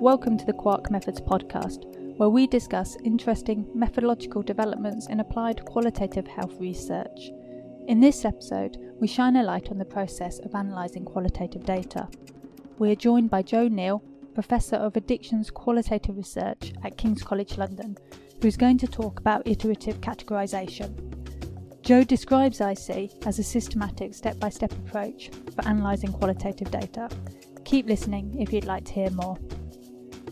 Welcome to the QUARC Methods podcast, where we discuss interesting methodological developments in applied qualitative health research. In this episode, we shine a light on the process of analysing qualitative data. We are joined by Jo Neale, Professor of Addiction's Qualitative Research at King's College London, who is going to talk about iterative categorisation. Jo describes IC as a systematic step-by-step approach for analysing qualitative data. Keep listening if you'd like to hear more.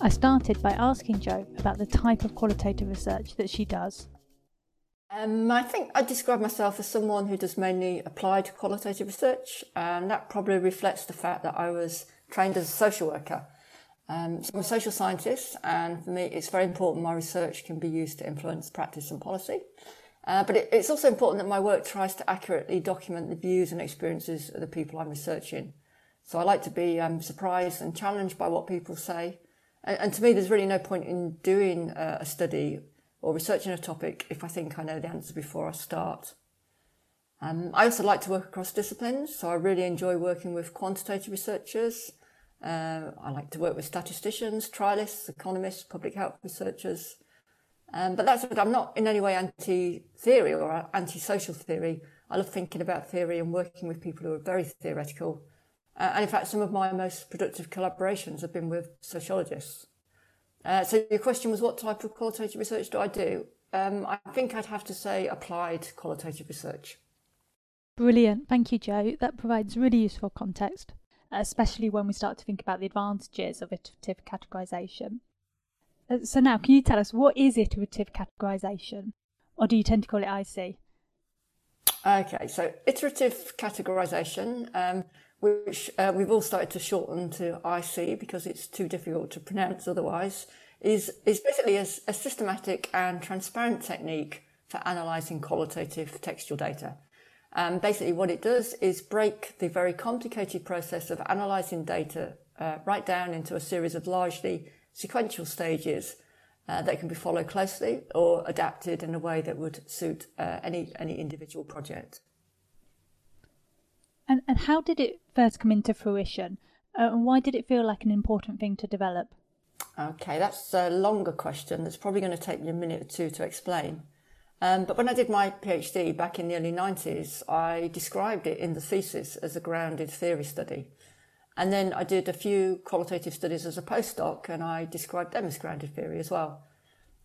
I started by asking Jo about the type of qualitative research that she does. I think I describe myself as someone who does mainly applied qualitative research, and that probably reflects the fact that I was trained as a social worker. So I'm a social scientist, and for me it's very important my research can be used to influence practice and policy. But it's also important that my work tries to accurately document the views and experiences of the people I'm researching. So I like to be surprised and challenged by what people say. And to me, there's really no point in doing a study or researching a topic if I think I know the answer before I start. I also like to work across disciplines, so I really enjoy working with quantitative researchers. I like to work with statisticians, trialists, economists, public health researchers. But that's what I'm not in any way anti-theory or anti-social theory. I love thinking about theory and working with people who are very theoretical. And in fact, some of my most productive collaborations have been with sociologists. So your question was, what type of qualitative research do I do? I think I'd have to say applied qualitative research. Brilliant. Thank you, Jo. That provides really useful context, especially when we start to think about the advantages of iterative categorisation. So now, can you tell us, what is iterative categorisation? Or do you tend to call it IC? Okay, so iterative categorisation, which we've all started to shorten to IC because it's too difficult to pronounce otherwise, is basically a systematic and transparent technique for analysing qualitative textual data. Basically what it does is break the very complicated process of analysing data right down into a series of largely sequential stages that can be followed closely or adapted in a way that would suit any individual project. And how did it first come into fruition? And why did it feel like an important thing to develop? Okay, that's a longer question that's probably going to take me a minute or two to explain. But when I did my PhD back in the early 90s, I described it in the thesis as a grounded theory study. And then I did a few qualitative studies as a postdoc, and I described them as grounded theory as well.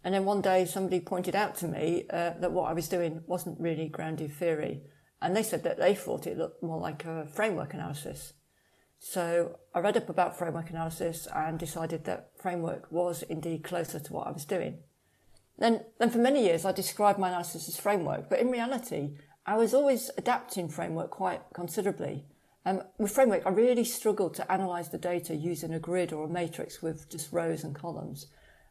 And then one day somebody pointed out to me that what I was doing wasn't really grounded theory. And they said that they thought it looked more like a framework analysis. So I read up about framework analysis and decided that framework was indeed closer to what I was doing. Then for many years, I described my analysis as framework, but in reality, I was always adapting framework quite considerably. With framework, I really struggled to analyse the data using a grid or a matrix with just rows and columns.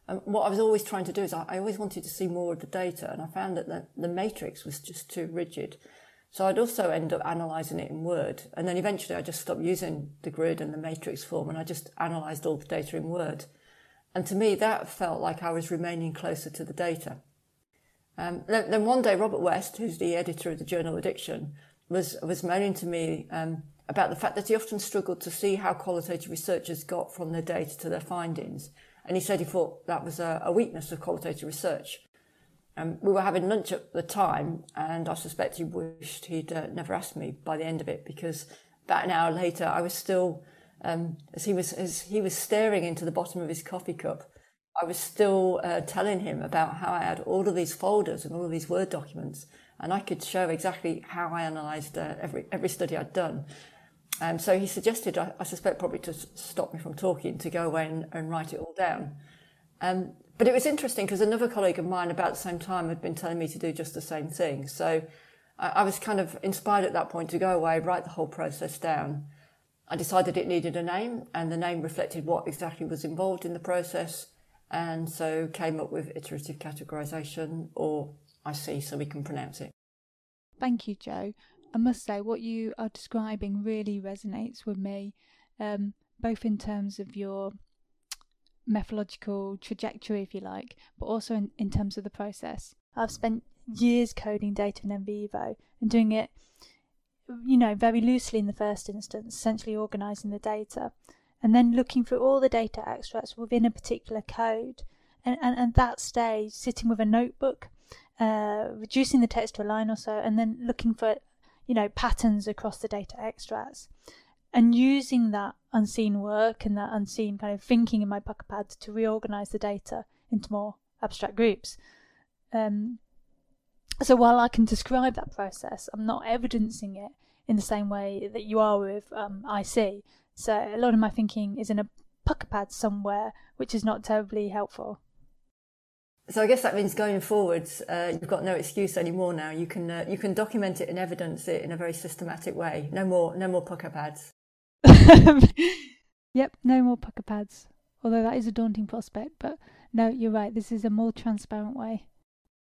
And what I was always trying to do is I always wanted to see more of the data, and I found that the matrix was just too rigid. So I'd also end up analysing it in Word. And then eventually I just stopped using the grid and the matrix form, and I just analysed all the data in Word. And to me, that felt like I was remaining closer to the data. Then one day, Robert West, who's the editor of the journal Addiction, was moaning to me about the fact that he often struggled to see how qualitative researchers got from their data to their findings. And he said he thought that was a weakness of qualitative research. We were having lunch at the time, and I suspect he wished he'd never asked me by the end of it, because about an hour later I was still, as he was staring into the bottom of his coffee cup, I was still telling him about how I had all of these folders and all of these Word documents, and I could show exactly how I analysed every study I'd done. So he suggested, I suspect probably to stop me from talking, to go away and write it all down. But it was interesting because another colleague of mine about the same time had been telling me to do just the same thing. So I was kind of inspired at that point to go away, write the whole process down. I decided it needed a name, and the name reflected what exactly was involved in the process, and so came up with iterative categorisation, or IC, so we can pronounce it. Thank you, Jo. I must say what you are describing really resonates with me, both in terms of your methodological trajectory, if you like, but also in terms of the process. I've spent years coding data in NVivo and doing it, very loosely in the first instance, essentially organising the data. and then looking through all the data extracts within a particular code, and at that stage sitting with a notebook, reducing the text to a line or so, and then looking for, you know, patterns across the data extracts, and using that unseen work and that unseen kind of thinking in my pucker pads to reorganize the data into more abstract groups. So while I can describe that process, I'm not evidencing it in the same way that you are with IC. So a lot of my thinking is in a pucker pad somewhere, which is not terribly helpful. So I guess that means going forwards, you've got no excuse anymore now. You can document it and evidence it in a very systematic way. No more pucker pads. Yep, no more pucker pads. Although that is a daunting prospect, but no, you're right. This is a more transparent way.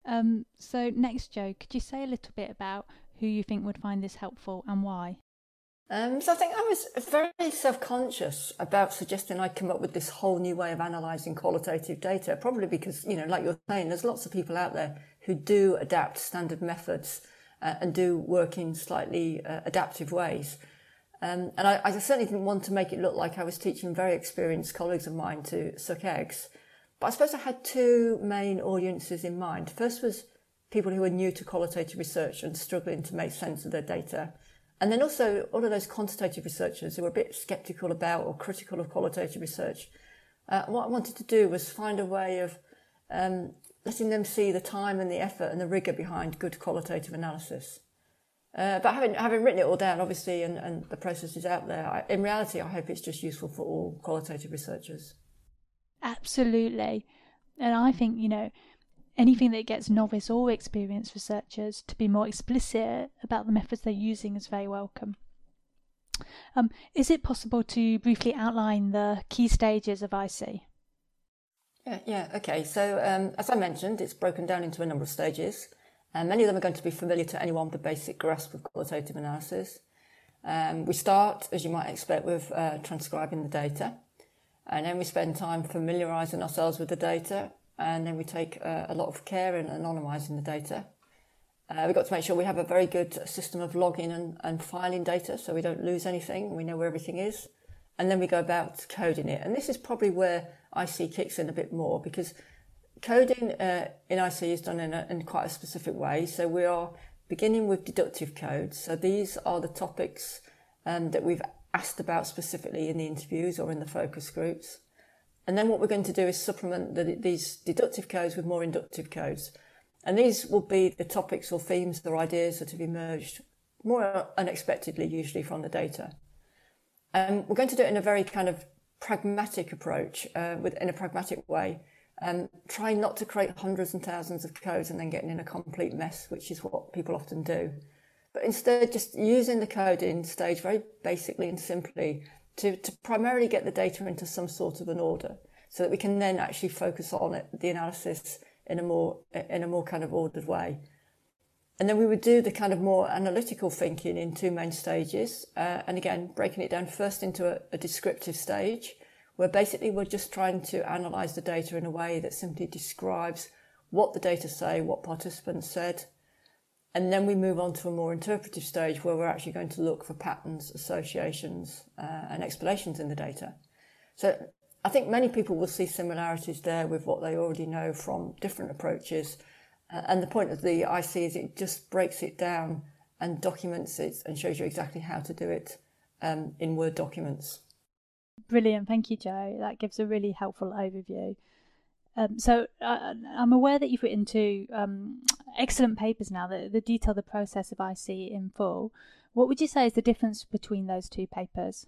So next, Jo, could you say a little bit about who you think would find this helpful and why? So I think I was very self-conscious about suggesting I'd come up with this whole new way of analysing qualitative data, probably because, you know, like you're saying, there's lots of people out there who do adapt standard methods and do work in slightly adaptive ways. And I certainly didn't want to make it look like I was teaching very experienced colleagues of mine to suck eggs. But I suppose I had two main audiences in mind. First was people who were new to qualitative research and struggling to make sense of their data. And then also all of those quantitative researchers who were a bit sceptical about or critical of qualitative research. What I wanted to do was find a way of letting them see the time and the effort and the rigour behind good qualitative analysis. But having written it all down, obviously, and the process is out there, in reality, I hope it's just useful for all qualitative researchers. Absolutely. And I think, you know, anything that gets novice or experienced researchers to be more explicit about the methods they're using is very welcome. Is it possible to briefly outline the key stages of IC? Yeah, okay. So as I mentioned, it's broken down into a number of stages. Many of them are going to be familiar to anyone with a basic grasp of qualitative analysis. We start, as you might expect, with transcribing the data. And then we spend time familiarising ourselves with the data. And then we take a lot of care in anonymising the data. We've got to make sure we have a very good system of logging and filing data so we don't lose anything, we know where everything is. And then we go about coding it. And this is probably where IC kicks in a bit more, because coding in IC is done in quite a specific way. So we are beginning with deductive codes. So these are the topics that we've asked about specifically in the interviews or in the focus groups. And then what we're going to do is supplement these deductive codes with more inductive codes. And these will be the topics or themes or ideas that have emerged more unexpectedly, usually from the data. We're going to do it in a very kind of pragmatic approach, in a pragmatic way, trying not to create hundreds and thousands of codes and then getting in a complete mess, which is what people often do. But instead, just using the coding stage very basically and simply to primarily get the data into some sort of an order so that we can then actually focus on it, the analysis in a more kind of ordered way. And then we would do the kind of more analytical thinking in two main stages. And again, breaking it down first into a descriptive stage, where basically we're just trying to analyse the data in a way that simply describes what the data say, what participants said. And then we move on to a more interpretive stage where we're actually going to look for patterns, associations, and explanations in the data. So I think many people will see similarities there with what they already know from different approaches. And the point of the IC is it just breaks it down and documents it and shows you exactly how to do it in Word documents. Brilliant. Thank you, Jo. That gives a really helpful overview. So I'm aware that you've written two excellent papers now that detail the process of IC in full. What would you say is the difference between those two papers?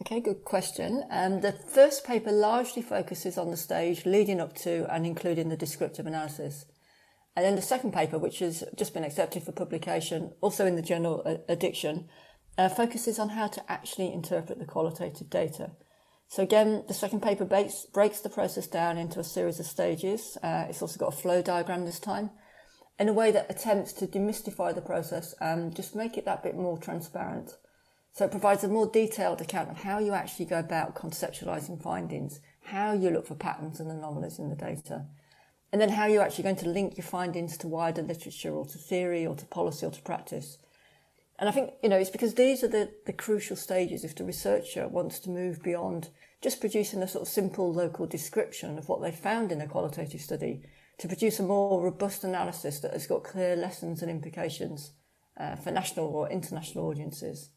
Okay, good question. The first paper largely focuses on the stage leading up to and including the descriptive analysis. And then the second paper, which has just been accepted for publication, also in the journal Addiction, focuses on how to actually interpret the qualitative data. So again, the second paper breaks the process down into a series of stages. It's also got a flow diagram this time, in a way that attempts to demystify the process and just make it that bit more transparent. So it provides a more detailed account of how you actually go about conceptualising findings, how you look for patterns and anomalies in the data, and then how you're actually going to link your findings to wider literature or to theory or to policy or to practice. And I think, you know, it's because these are the crucial stages if the researcher wants to move beyond just producing a sort of simple local description of what they found in a qualitative study to produce a more robust analysis that has got clear lessons and implications for national or international audiences.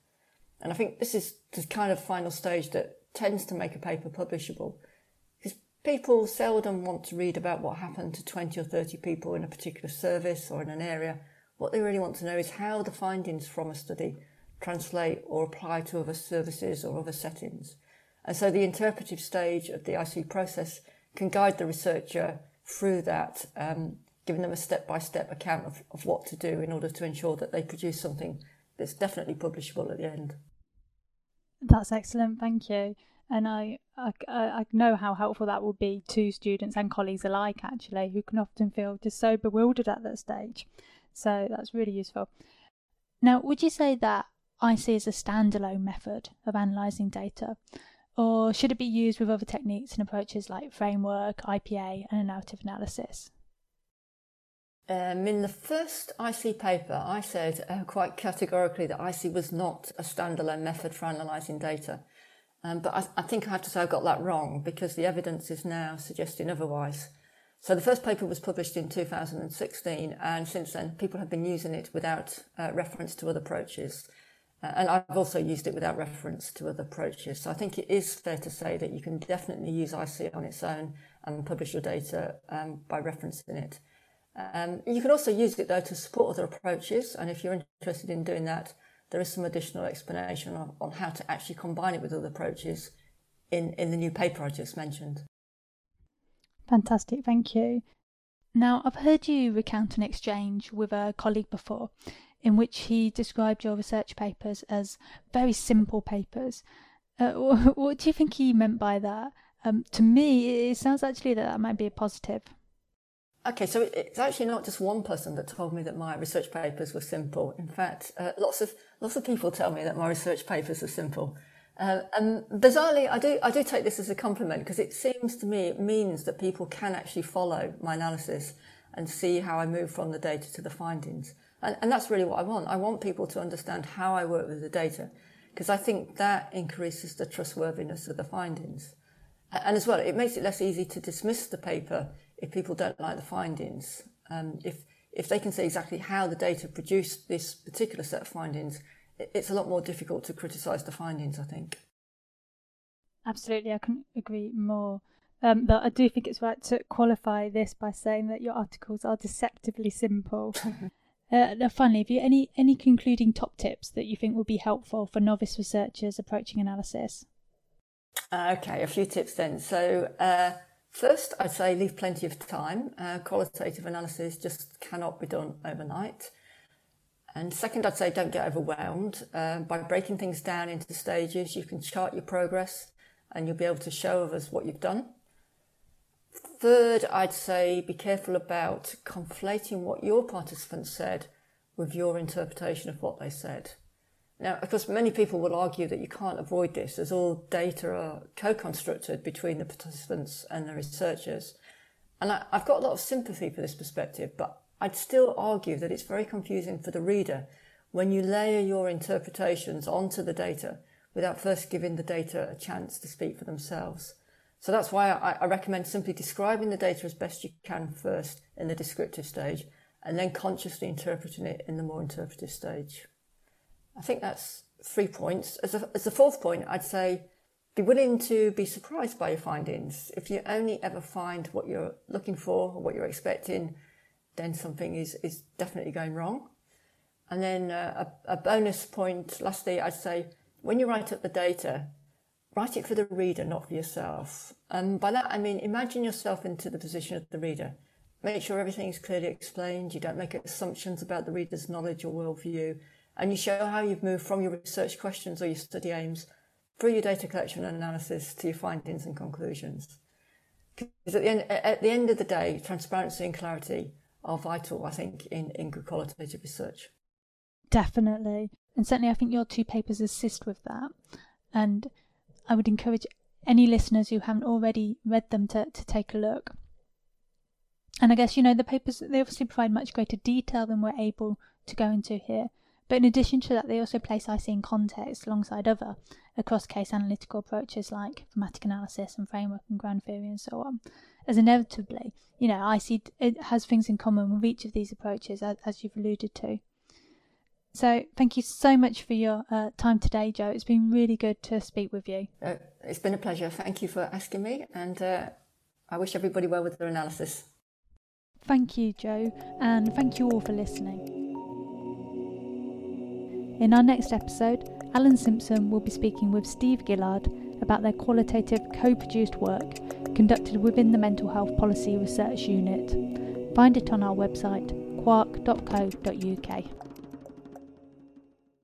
And I think this is the kind of final stage that tends to make a paper publishable, because people seldom want to read about what happened to 20 or 30 people in a particular service or in an area. What they really want to know is how the findings from a study translate or apply to other services or other settings. And so the interpretive stage of the IC process can guide the researcher through that, giving them a step-by-step account of what to do in order to ensure that they produce something that's definitely publishable at the end. That's excellent, thank you. And I know how helpful that will be to students and colleagues alike, actually, who can often feel just so bewildered at that stage. So that's really useful. Now, would you say that IC is a standalone method of analysing data, or should it be used with other techniques and approaches like framework, IPA and iterative analysis? In the first IC paper, I said quite categorically that IC was not a standalone method for analysing data. But I think I have to say I got that wrong, because the evidence is now suggesting otherwise. So the first paper was published in 2016, and since then people have been using it without reference to other approaches. And I've also used it without reference to other approaches. So I think it is fair to say that you can definitely use IC on its own and publish your data by referencing it. You can also use it, though, to support other approaches. And if you're interested in doing that, there is some additional explanation on how to actually combine it with other approaches in the new paper I just mentioned. Fantastic, thank you. Now, I've heard you recount an exchange with a colleague before in which he described your research papers as very simple papers. What do you think he meant by that? To me, it sounds actually that might be a positive. Okay, so it's actually not just one person that told me that my research papers were simple. In fact, lots of people tell me that my research papers are simple. And bizarrely, I do take this as a compliment, because it seems to me it means that people can actually follow my analysis and see how I move from the data to the findings. And that's really what I want. I want people to understand how I work with the data, because I think that increases the trustworthiness of the findings. And as well, it makes it less easy to dismiss the paper if people don't like the findings. If they can see exactly how the data produced this particular set of findings, it's a lot more difficult to criticise the findings, I think. Absolutely, I couldn't agree more. But I do think it's right to qualify this by saying that your articles are deceptively simple. Now, finally, have you any concluding top tips that you think will be helpful for novice researchers approaching analysis? Okay, a few tips then. So first, I'd say leave plenty of time. Qualitative analysis just cannot be done overnight. And second, I'd say don't get overwhelmed. By breaking things down into stages, you can chart your progress and you'll be able to show others what you've done. Third, I'd say be careful about conflating what your participants said with your interpretation of what they said. Now, of course, many people will argue that you can't avoid this, as all data are co-constructed between the participants and the researchers. And I've got a lot of sympathy for this perspective, but I'd still argue that it's very confusing for the reader when you layer your interpretations onto the data without first giving the data a chance to speak for themselves. So that's why I recommend simply describing the data as best you can first in the descriptive stage, and then consciously interpreting it in the more interpretive stage. I think that's 3 points. As a fourth point, I'd say be willing to be surprised by your findings. If you only ever find what you're looking for or what you're expecting, then something is definitely going wrong. And then a bonus point, lastly, I'd say, when you write up the data, write it for the reader, not for yourself. And by that, I mean, imagine yourself into the position of the reader. Make sure everything is clearly explained. You don't make assumptions about the reader's knowledge or worldview. And you show how you've moved from your research questions or your study aims through your data collection and analysis to your findings and conclusions. Because at the end of the day, transparency and clarity are vital, I think, in good qualitative research. Definitely. And certainly I think your two papers assist with that. And I would encourage any listeners who haven't already read them to take a look. And I guess, you know, the papers, they obviously provide much greater detail than we're able to go into here. But in addition to that, they also place IC in context alongside other across-case analytical approaches like thematic analysis and framework and ground theory and so on, as inevitably, you know, IC it has things in common with each of these approaches, as you've alluded to. So thank you so much for your time today, Jo. It's been really good to speak with you. It's been a pleasure. Thank you for asking me, and I wish everybody well with their analysis. Thank you, Jo, and thank you all for listening. In our next episode, Alan Simpson will be speaking with Steve Gillard about their qualitative co-produced work conducted within the Mental Health Policy Research Unit. Find it on our website, quark.co.uk.